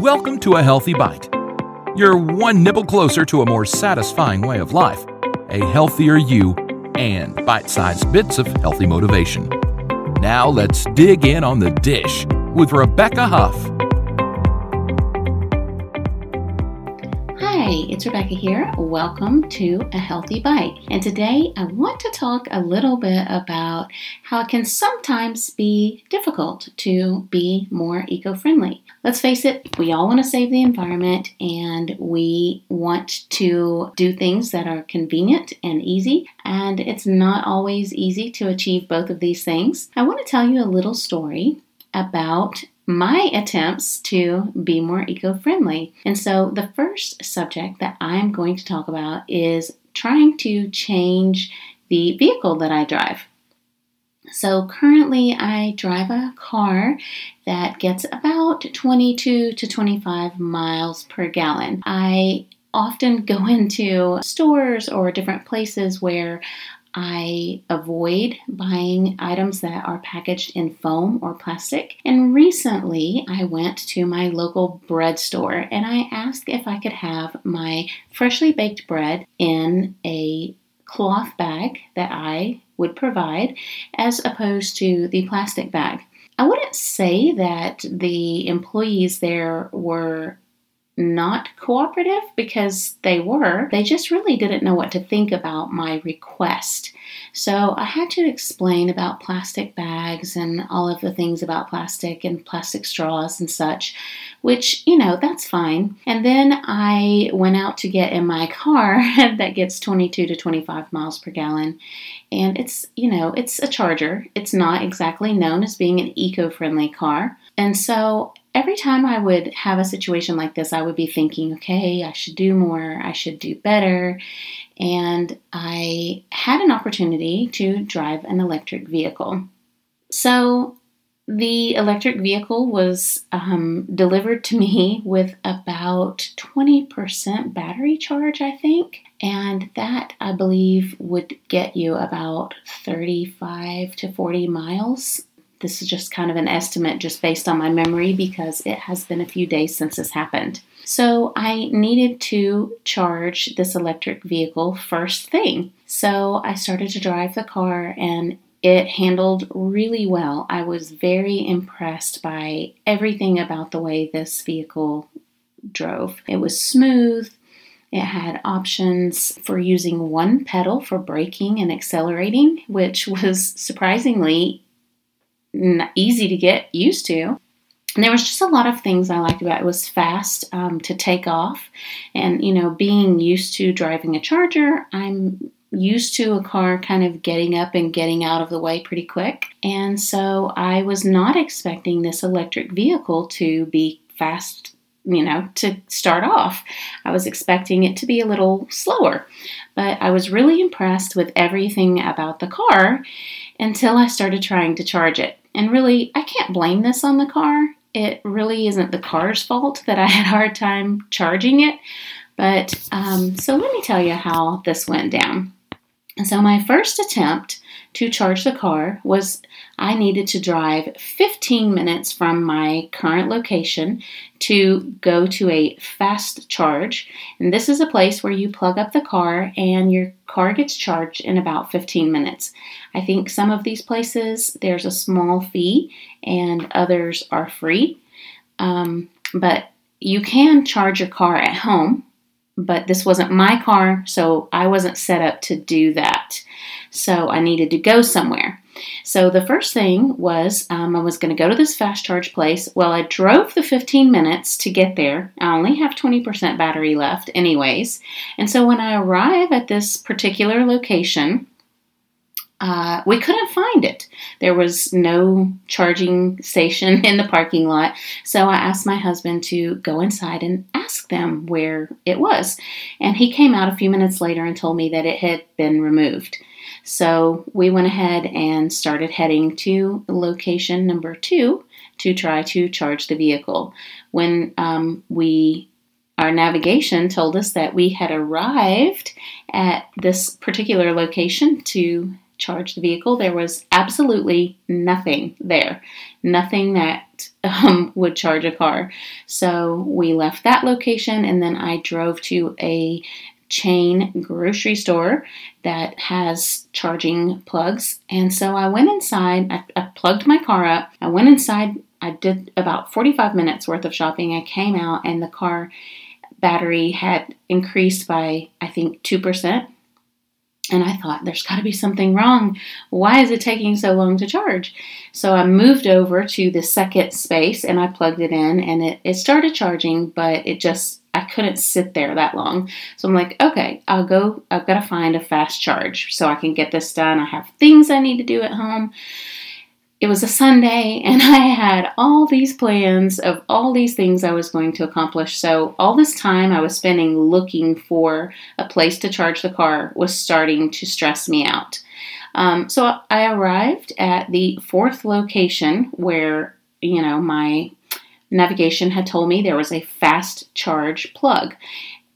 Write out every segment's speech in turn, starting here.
Welcome to a healthy bite. You're one nibble closer to a more satisfying way of life, a healthier you, and bite-sized bits of healthy motivation. Now let's dig in on the dish with Rebecca Huff. Hi, it's Rebecca here. Welcome to A Healthy Bite. And today I want to talk a little bit about how it can sometimes be difficult to be more eco-friendly. Let's face it, we all want to save the environment and we want to do things that are convenient and easy. And it's not always easy to achieve both of these things. I want to tell you a little story about my attempts to be more eco-friendly. And so the first subject that I'm going to talk about is trying to change the vehicle that I drive. So currently I drive a car that gets about 22 to 25 miles per gallon. I often go into stores or different places where I avoid buying items that are packaged in foam or plastic. And recently, I went to my local bread store and I asked if I could have my freshly baked bread in a cloth bag that I would provide as opposed to the plastic bag. I wouldn't say that the employees there were not cooperative, because they were. They just really didn't know what to think about my request. So I had to explain about plastic bags and all of the things about plastic and plastic straws and such, which, that's fine. And then I went out to get in my car that gets 22 to 25 miles per gallon. And it's a Charger. It's not exactly known as being an eco-friendly car. And so every time I would have a situation like this, I would be thinking, okay, I should do more, I should do better. And I had an opportunity to drive an electric vehicle. So the electric vehicle was delivered to me with about 20% battery charge, I think. And that, I believe, would get you about 35 to 40 miles. This is just kind of an estimate just based on my memory because it has been a few days since this happened. So I needed to charge this electric vehicle first thing. So I started to drive the car and it handled really well. I was very impressed by everything about the way this vehicle drove. It was smooth. It had options for using one pedal for braking and accelerating, which was surprisingly easy to get used to. And there was just a lot of things I liked about it. It was fast to take off. And, being used to driving a Charger, I'm used to a car kind of getting up and getting out of the way pretty quick. And so I was not expecting this electric vehicle to be fast, to start off. I was expecting it to be a little slower. But I was really impressed with everything about the car until I started trying to charge it. And really, I can't blame this on the car. It really isn't the car's fault that I had a hard time charging it. But so let me tell you how this went down. And so my first attempt to charge the car was I needed to drive 15 minutes from my current location to go to a fast charge. And this is a place where you plug up the car and your car gets charged in about 15 minutes. I think some of these places there's a small fee and others are free. But you can charge your car at home. But this wasn't my car, so I wasn't set up to do that. So I needed to go somewhere. So the first thing was I was going to go to this fast charge place. Well, I drove the 15 minutes to get there. I only have 20% battery left anyways. And so when I arrive at this particular location, we couldn't find it. There was no charging station in the parking lot. So I asked my husband to go inside and ask them where it was. And he came out a few minutes later and told me that it had been removed. So we went ahead and started heading to location number 2 to try to charge the vehicle. When our navigation told us that we had arrived at this particular location to charge the vehicle, there was absolutely nothing there. Nothing that rent would charge a car. So we left that location, and then I drove to a chain grocery store that has charging plugs. And so I went inside, I plugged my car up, I went inside, I did about 45 minutes worth of shopping. I came out and the car battery had increased by, I think, 2%. And I thought, there's got to be something wrong. Why is it taking so long to charge? So I moved over to the second space and I plugged it in, and it started charging, but I couldn't sit there that long. So I'm like, okay, I've got to find a fast charge so I can get this done. I have things I need to do at home. It was a Sunday, and I had all these plans of all these things I was going to accomplish. So all this time I was spending looking for a place to charge the car was starting to stress me out. So I arrived at the fourth location where, my navigation had told me there was a fast charge plug.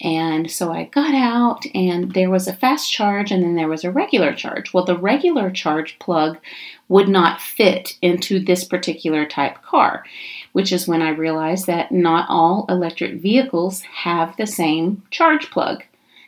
And so I got out, and there was a fast charge, and then there was a regular charge. Well, the regular charge plug would not fit into this particular type car, which is when I realized that not all electric vehicles have the same charge plug.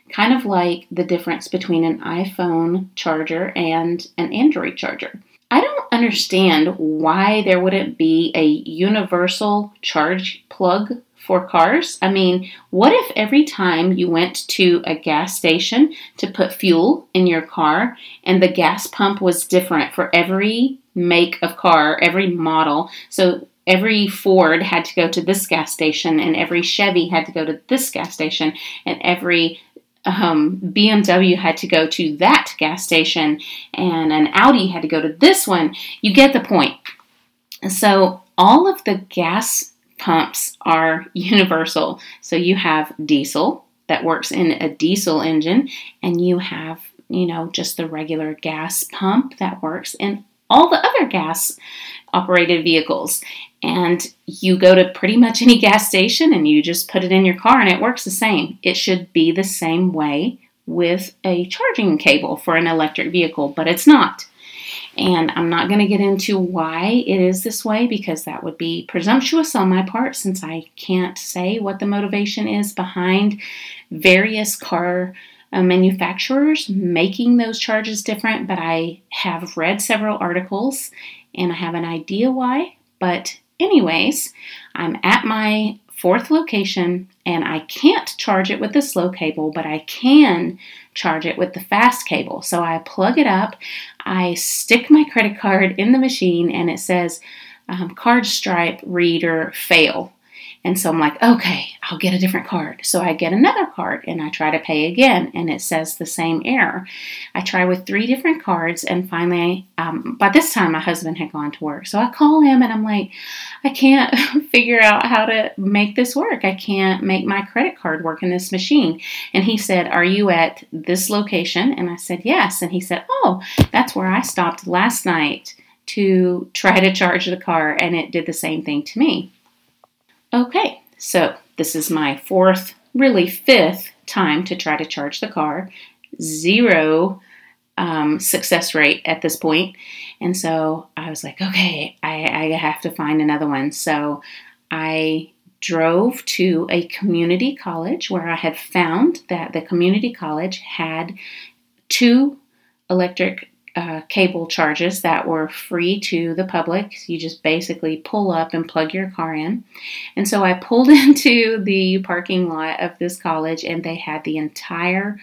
Kind of like the difference between an iPhone charger and an Android charger. I don't understand why there wouldn't be a universal charge plug for cars. I mean, what if every time you went to a gas station to put fuel in your car and the gas pump was different for every make of car, every model? So every Ford had to go to this gas station, and every Chevy had to go to this gas station, and every BMW had to go to that gas station, and an Audi had to go to this one. You get the point. So all of the gas pumps are universal. So you have diesel that works in a diesel engine, and you have, just the regular gas pump that works in all the other gas operated vehicles. And you go to pretty much any gas station and you just put it in your car and it works the same. It should be the same way with a charging cable for an electric vehicle, but it's not. And I'm not going to get into why it is this way, because that would be presumptuous on my part, since I can't say what the motivation is behind various car manufacturers making those charges different. But I have read several articles and I have an idea why. But anyways, I'm at my fourth location, and I can't charge it with the slow cable, but I can charge it with the fast cable. So I plug it up, I stick my credit card in the machine, and it says card stripe reader fail. And so I'm like, okay, I'll get a different card. So I get another card and I try to pay again, and it says the same error. I try with three different cards, and finally, by this time my husband had gone to work. So I call him and I'm like, I can't figure out how to make this work. I can't make my credit card work in this machine. And he said, are you at this location? And I said, yes. And he said, oh, that's where I stopped last night to try to charge the car, and it did the same thing to me. Okay, so this is my fifth time to try to charge the car. Zero success rate at this point. And so I was like, okay, I have to find another one. So I drove to a community college where I had found that the community college had two electric cable charges that were free to the public. You just basically pull up and plug your car in. And so I pulled into the parking lot of this college, and they had the entire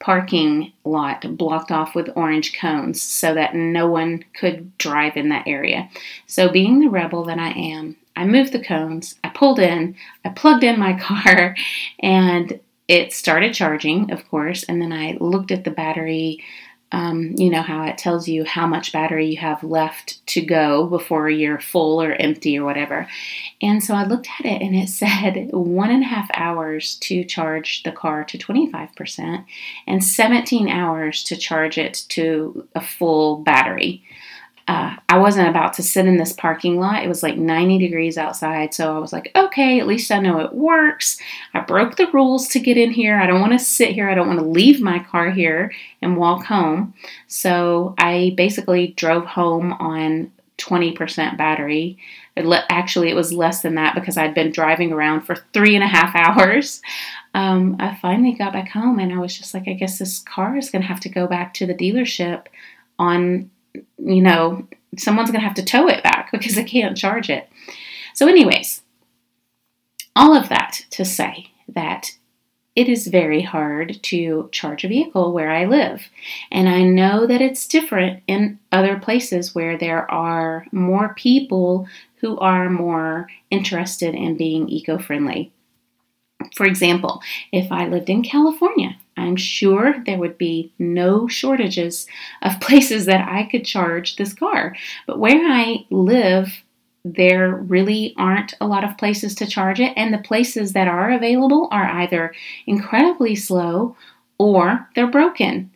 parking lot blocked off with orange cones so that no one could drive in that area. So being the rebel that I am, I moved the cones, I pulled in, I plugged in my car, and it started charging, of course, and then I looked at the battery. You know how it tells you how much battery you have left to go before you're full or empty or whatever. And so I looked at it, and it said 1.5 hours to charge the car to 25% and 17 hours to charge it to a full battery. I wasn't about to sit in this parking lot. It was like 90 degrees outside. So I was like, okay, at least I know it works. I broke the rules to get in here. I don't want to sit here. I don't want to leave my car here and walk home. So I basically drove home on 20% battery. Actually, it was less than that because I'd been driving around for 3.5 hours. I finally got back home and I was just like, I guess this car is going to have to go back to the dealership on, you know, someone's going to have to tow it back because I can't charge it. So anyways, all of that to say that it is very hard to charge a vehicle where I live. And I know that it's different in other places where there are more people who are more interested in being eco-friendly. For example, if I lived in California, I'm sure there would be no shortages of places that I could charge this car. But where I live, there really aren't a lot of places to charge it, and the places that are available are either incredibly slow or they're broken.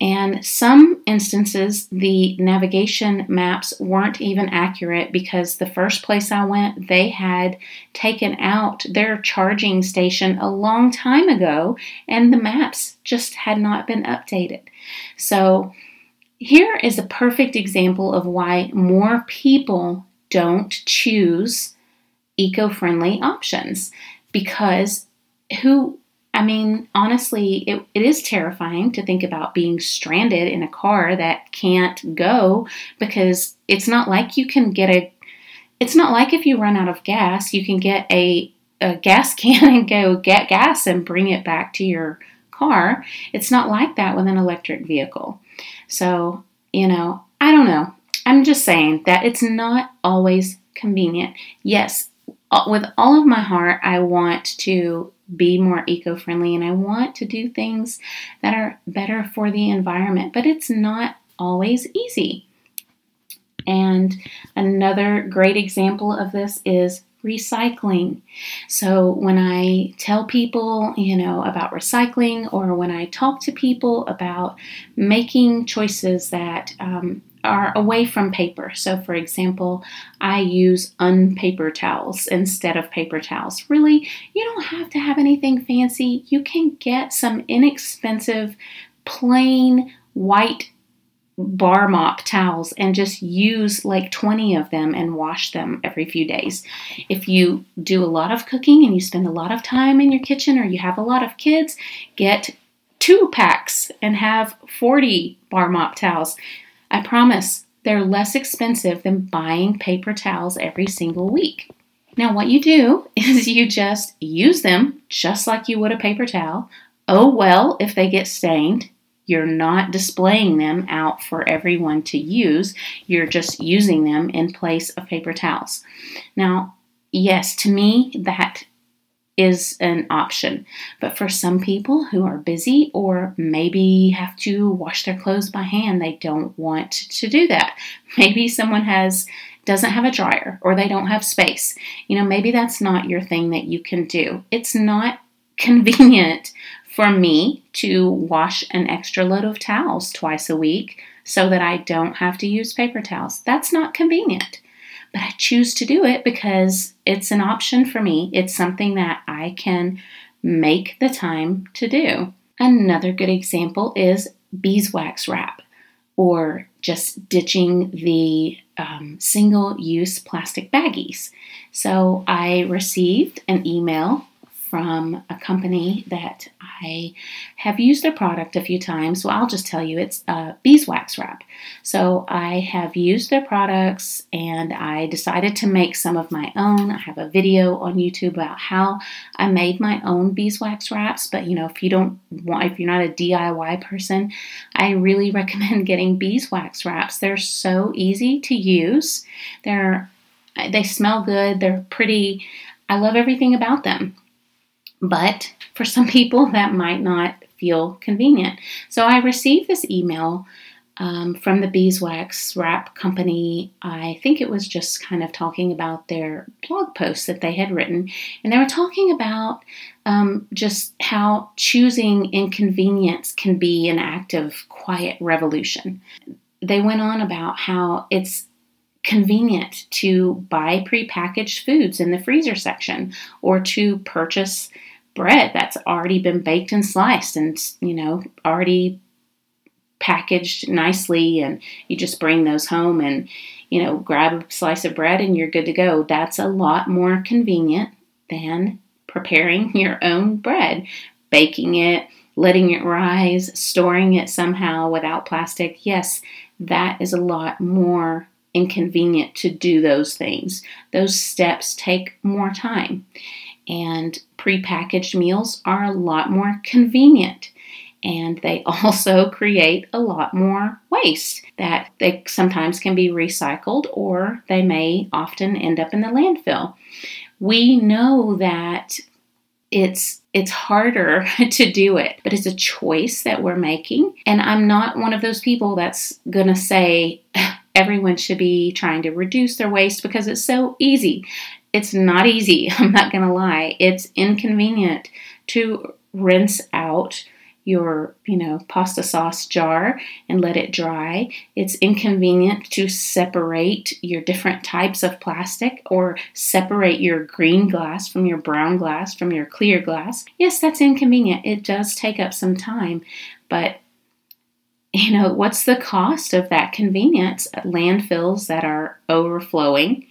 And some instances, the navigation maps weren't even accurate because the first place I went, they had taken out their charging station a long time ago, and the maps just had not been updated. So here is a perfect example of why more people don't choose eco-friendly options, because honestly, it is terrifying to think about being stranded in a car that can't go, because it's not like you can get it's not like if you run out of gas, you can get a gas can and go get gas and bring it back to your car. It's not like that with an electric vehicle. So, I don't know. I'm just saying that it's not always convenient. Yes, with all of my heart, I want to be more eco-friendly and I want to do things that are better for the environment, but it's not always easy. And another great example of this is recycling. So when I tell people, about recycling, or when I talk to people about making choices that are away from paper. So for example, I use unpaper towels instead of paper towels. Really, you don't have to have anything fancy. You can get some inexpensive, plain white bar mop towels and just use like 20 of them and wash them every few days. If you do a lot of cooking and you spend a lot of time in your kitchen, or you have a lot of kids, get 2 packs and have 40 bar mop towels. I promise they're less expensive than buying paper towels every single week. Now what you do is you just use them just like you would a paper towel. Oh well, if they get stained, you're not displaying them out for everyone to use. You're just using them in place of paper towels. Now, yes, to me, that is an option. But for some people who are busy or maybe have to wash their clothes by hand, they don't want to do that. Maybe someone doesn't have a dryer, or they don't have space. Maybe that's not your thing that you can do. It's not convenient for me to wash an extra load of towels twice a week so that I don't have to use paper towels. That's not convenient. But I choose to do it because it's an option for me. It's something that I can make the time to do. Another good example is beeswax wrap, or just ditching the single-use plastic baggies. So I received an email from a company that I have used their product a few times. So I'll just tell you, it's beeswax wrap. So I have used their products and I decided to make some of my own. I have a video on YouTube about how I made my own beeswax wraps. But if you're not a DIY person, I really recommend getting beeswax wraps. They're so easy to use. They smell good. They're pretty. I love everything about them. But for some people, that might not feel convenient. So I received this email from the beeswax wrap company. I think it was just kind of talking about their blog posts that they had written. And they were talking about just how choosing inconvenience can be an act of quiet revolution. They went on about how it's convenient to buy prepackaged foods in the freezer section, or to purchase bread that's already been baked and sliced and, already packaged nicely, and you just bring those home and you know, grab a slice of bread and you're good to go. That's a lot more convenient than preparing your own bread, baking it, letting it rise, storing it somehow without plastic. Yes, that is a lot more inconvenient to do those things. Those steps take more time. And prepackaged meals are a lot more convenient. And they also create a lot more waste that they sometimes can be recycled, or they may often end up in the landfill. We know that it's harder to do it, but it's a choice that we're making. And I'm not one of those people that's going to say everyone should be trying to reduce their waste because it's so easy. It's not easy. I'm not going to lie. It's inconvenient to rinse out your, pasta sauce jar and let it dry. It's inconvenient to separate your different types of plastic or separate your green glass from your brown glass from your clear glass. Yes, that's inconvenient. It does take up some time, but what's the cost of that convenience? Landfills that are overflowing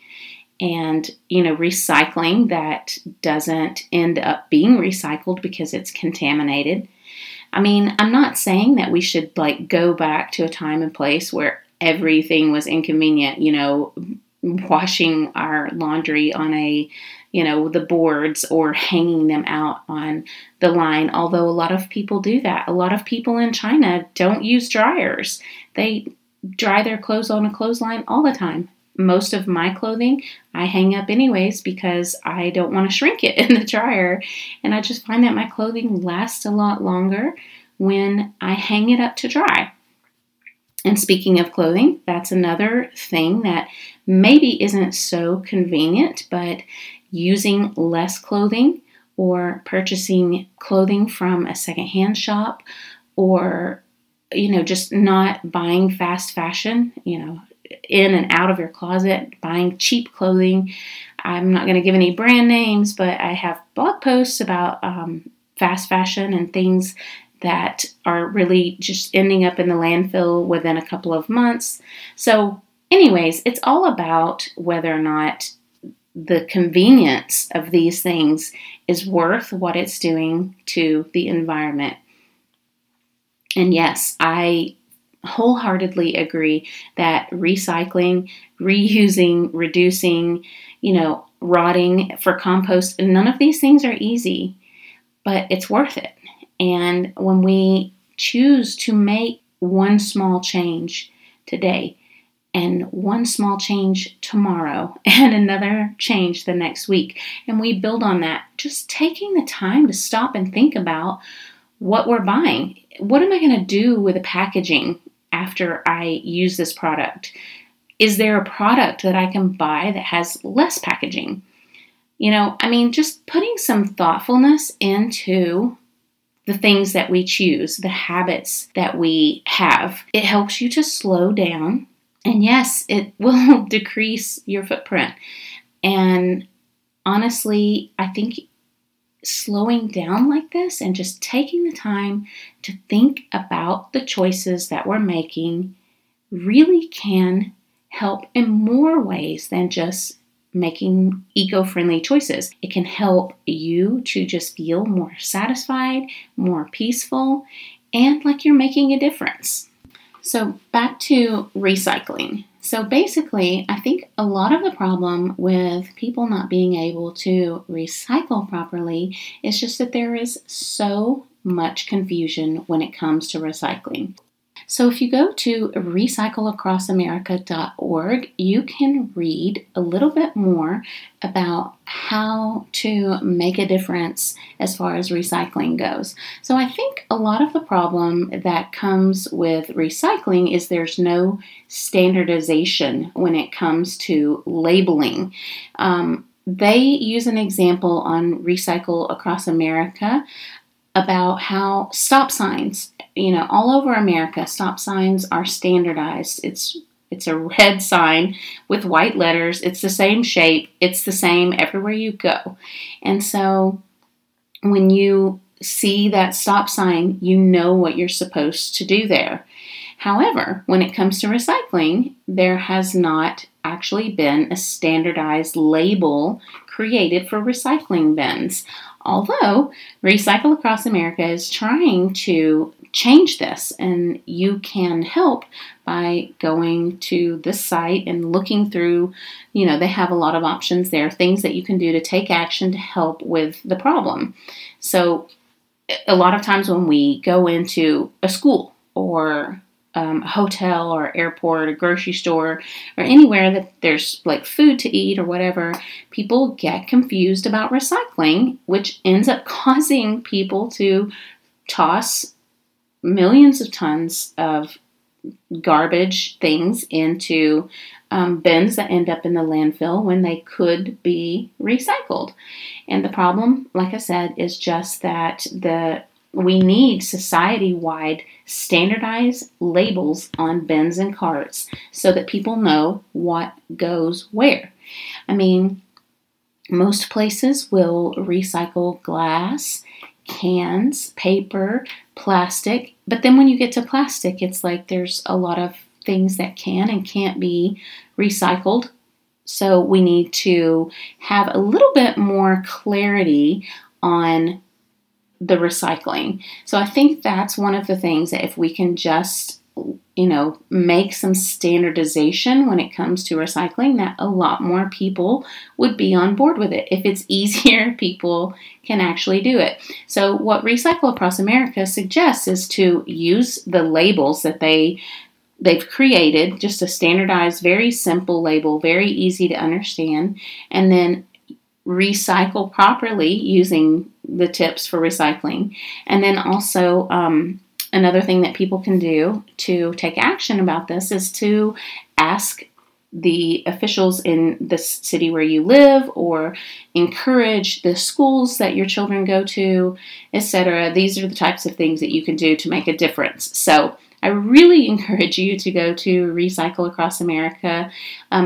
and, recycling that doesn't end up being recycled because it's contaminated. I mean, I'm not saying that we should go back to a time and place where everything was inconvenient, washing our laundry on a, the boards or hanging them out on the line. Although a lot of people do that. A lot of people in China don't use dryers. They dry their clothes on a clothesline all the time. Most of my clothing I hang up anyways because I don't want to shrink it in the dryer. And I just find that my clothing lasts a lot longer when I hang it up to dry. And speaking of clothing, that's another thing that maybe isn't so convenient, but using less clothing or purchasing clothing from a secondhand shop or, just not buying fast fashion, in and out of your closet, buying cheap clothing. I'm not going to give any brand names, but I have blog posts about fast fashion and things that are really just ending up in the landfill within a couple of months. So anyways, it's all about whether or not the convenience of these things is worth what it's doing to the environment. And yes, I wholeheartedly agree that recycling, reusing, reducing, rotting for compost, none of these things are easy, but it's worth it. And when we choose to make one small change today and one small change tomorrow and another change the next week, and we build on that, just taking the time to stop and think about what we're buying. What am I going to do with the packaging after I use this product? Is there a product that I can buy that has less packaging? Just putting some thoughtfulness into the things that we choose, the habits that we have. It helps you to slow down. And yes, it will decrease your footprint. And honestly, I think slowing down like this and just taking the time to think about the choices that we're making really can help in more ways than just making eco-friendly choices. It can help you to just feel more satisfied, more peaceful, and like you're making a difference. So back to recycling. So basically, I think a lot of the problem with people not being able to recycle properly is just that there is so much confusion when it comes to recycling. So if you go to recycleacrossamerica.org, you can read a little bit more about how to make a difference as far as recycling goes. So I think a lot of the problem that comes with recycling is there's no standardization when it comes to labeling. They use an example on Recycle Across America about how stop signs, all over America, stop signs are standardized. It's a red sign with white letters. It's the same shape. It's the same everywhere you go. And so when you see that stop sign, you know what you're supposed to do there. However, when it comes to recycling, there has not actually been a standardized label created for recycling bins, although Recycle Across America is trying to change this, and you can help by going to this site and looking through. You know, they have a lot of options there, things that you can do to take action to help with the problem. So a lot of times when we go into a school or a hotel or airport or grocery store or anywhere that there's like food to eat or whatever, people get confused about recycling, which ends up causing people to toss millions of tons of garbage things into bins that end up in the landfill when they could be recycled. And the problem, like I said, is just that we need society-wide standardized labels on bins and carts so that people know what goes where. I mean, most places will recycle glass, cans, paper, plastic, but then when you get to plastic, it's like there's a lot of things that can and can't be recycled. So we need to have a little bit more clarity on the recycling. So I think that's one of the things that if we can just, you know, make some standardization when it comes to recycling, that a lot more people would be on board with it. If it's easier, people can actually do it. So what Recycle Across America suggests is to use the labels that they've created, just a standardized, very simple label, very easy to understand, and then recycle properly using the tips for recycling. And then also another thing that people can do to take action about this is to ask the officials in the city where you live, or encourage the schools that your children go to, etc. These are the types of things that you can do to make a difference. So I really encourage you to go to Recycle Across America.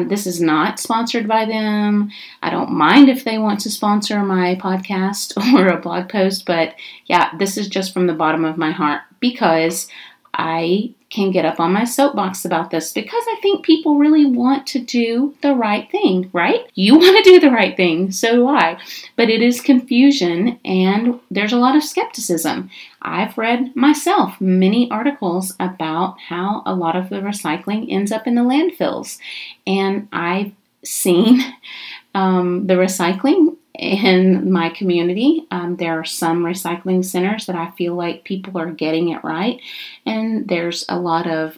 This is not sponsored by them. I don't mind if they want to sponsor my podcast or a blog post, but yeah, this is just from the bottom of my heart because I can get up on my soapbox about this because I think people really want to do the right thing, right? You want to do the right thing, so do I. But it is confusion and there's a lot of skepticism. I've read myself many articles about how a lot of the recycling ends up in the landfills. And I've seen the recycling in my community. There are some recycling centers that I feel like people are getting it right. And there's a lot of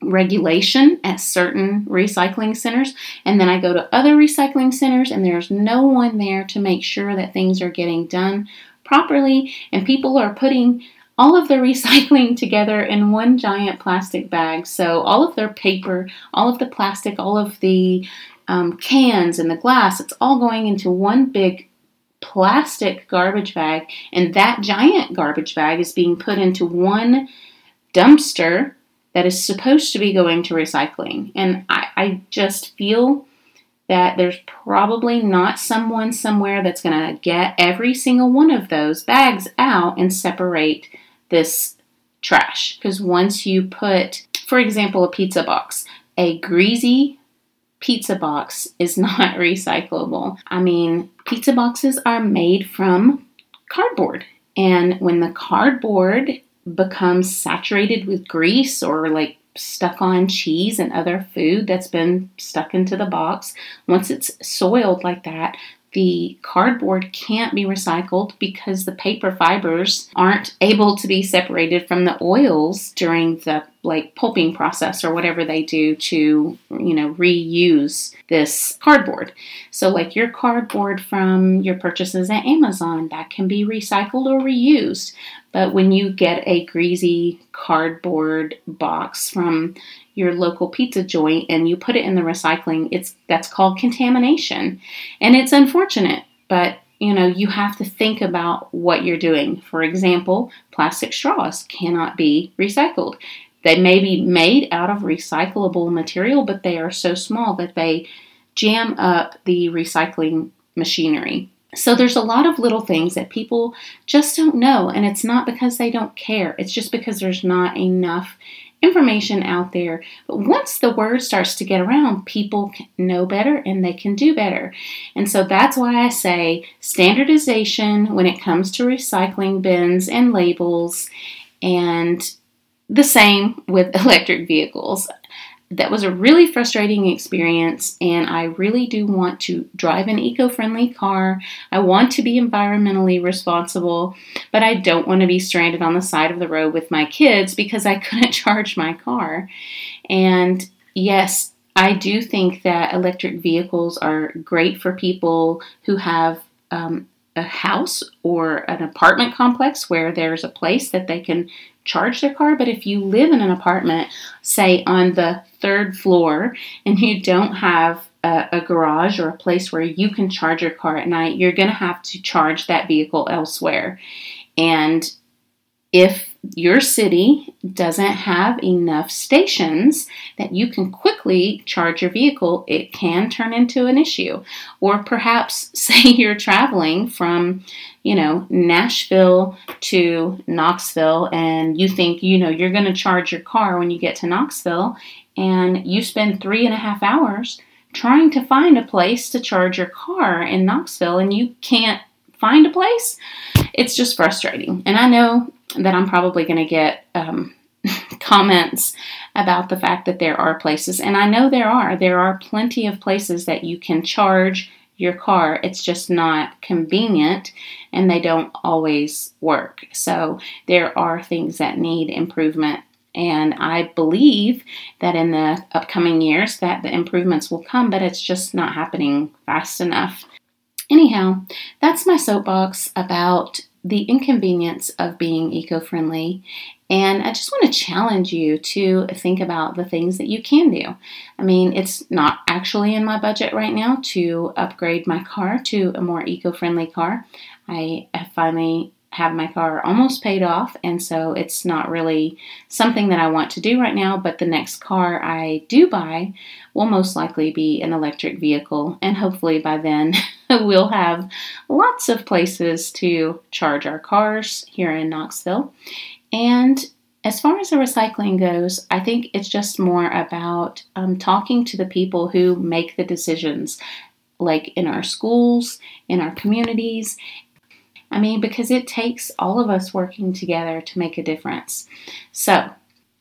regulation at certain recycling centers. And then I go to other recycling centers and there's no one there to make sure that things are getting done properly. And people are putting all of the recycling together in one giant plastic bag. So all of their paper, all of the plastic, all of the cans and the glass, it's all going into one big plastic garbage bag, and that giant garbage bag is being put into one dumpster that is supposed to be going to recycling. And I just feel that there's probably not someone somewhere that's going to get every single one of those bags out and separate this trash. Because once you put, for example, a pizza box, a greasy pizza box is not recyclable. I mean, pizza boxes are made from cardboard. And when the cardboard becomes saturated with grease or like stuck on cheese and other food that's been stuck into the box, once it's soiled like that, the cardboard can't be recycled because the paper fibers aren't able to be separated from the oils during the like pulping process or whatever they do to, you know, reuse this cardboard. So like your cardboard from your purchases at Amazon, that can be recycled or reused. But when you get a greasy cardboard box from your local pizza joint and you put it in the recycling, that's called contamination. And it's unfortunate, but you know, you have to think about what you're doing. For example, plastic straws cannot be recycled. They may be made out of recyclable material, but they are so small that they jam up the recycling machinery. So there's a lot of little things that people just don't know, and it's not because they don't care. It's just because there's not enough information out there. But once the word starts to get around, people know better and they can do better. And so that's why I say standardization when it comes to recycling bins and labels, and the same with electric vehicles. That was a really frustrating experience, and I really do want to drive an eco-friendly car. I want to be environmentally responsible, but I don't want to be stranded on the side of the road with my kids because I couldn't charge my car. And yes, I do think that electric vehicles are great for people who have a house or an apartment complex where there's a place that they can charge their car. But if you live in an apartment, say on the third floor, and you don't have a garage or a place where you can charge your car at night, you're going to have to charge that vehicle elsewhere. And if your city doesn't have enough stations that you can quickly charge your vehicle, it can turn into an issue. Or perhaps, say you're traveling from, Nashville to Knoxville, and you think, you're going to charge your car when you get to Knoxville, and you spend 3.5 hours trying to find a place to charge your car in Knoxville, and you can't find a place. It's just frustrating. And I know that I'm probably going to get comments about the fact that there are places, and I know there are plenty of places that you can charge your car. It's just not convenient, and they don't always work. So there are things that need improvement, and I believe that in the upcoming years that the improvements will come, but it's just not happening fast enough. Anyhow, that's my soapbox about the inconvenience of being eco-friendly, and I just want to challenge you to think about the things that you can do. I mean, it's not actually in my budget right now to upgrade my car to a more eco-friendly car. I finally have my car almost paid off, and so it's not really something that I want to do right now, but the next car I do buy will most likely be an electric vehicle, and hopefully by then we'll have lots of places to charge our cars here in Knoxville. And as far as the recycling goes, I think it's just more about talking to the people who make the decisions, like in our schools, in our communities. I mean, because it takes all of us working together to make a difference. So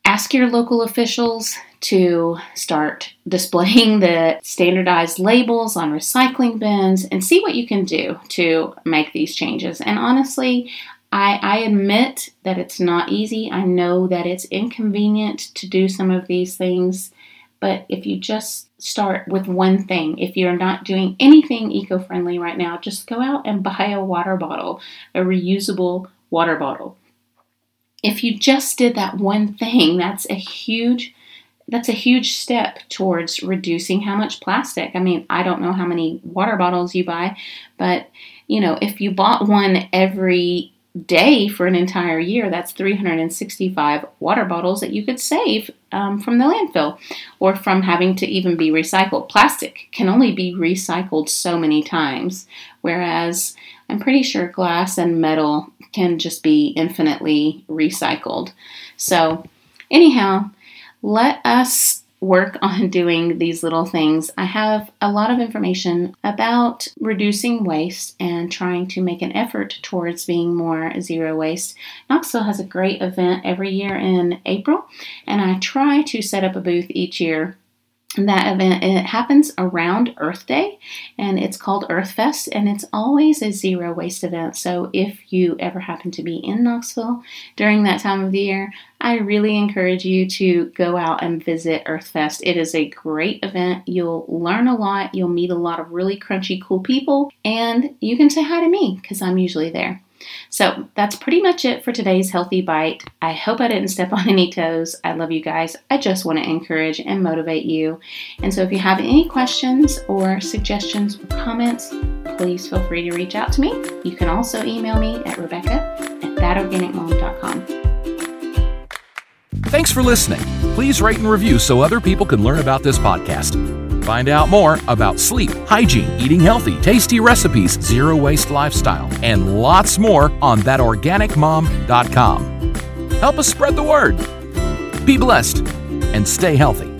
ask your local officials to start displaying the standardized labels on recycling bins and see what you can do to make these changes. And honestly, I admit that it's not easy. I know that it's inconvenient to do some of these things. But if you just start with one thing, if you're not doing anything eco-friendly right now, just go out and buy a water bottle, a reusable water bottle. If you just did that one thing, that's a huge step towards reducing how much plastic. I mean, I don't know how many water bottles you buy, but if you bought one every day for an entire year, that's 365 water bottles that you could save from the landfill or from having to even be recycled. Plastic can only be recycled so many times, whereas I'm pretty sure glass and metal can just be infinitely recycled. So anyhow, let us work on doing these little things. I have a lot of information about reducing waste and trying to make an effort towards being more zero waste. Knoxville has a great event every year in April, and I try to set up a booth each year. That event, it happens around Earth Day, and it's called Earth Fest, and it's always a zero waste event. So if you ever happen to be in Knoxville during that time of the year, I really encourage you to go out and visit Earth Fest. It is a great event. You'll learn a lot. You'll meet a lot of really crunchy, cool people, and you can say hi to me because I'm usually there. So that's pretty much it for today's Healthy Bite. I hope I didn't step on any toes. I love you guys. I just want to encourage and motivate you. And so if you have any questions or suggestions or comments, please feel free to reach out to me. You can also email me at Rebecca@thatorganicmom.com. Thanks for listening. Please rate and review so other people can learn about this podcast. Find out more about sleep, hygiene, eating healthy, tasty recipes, zero-waste lifestyle, and lots more on thatorganicmom.com. Help us spread the word. Be blessed and stay healthy.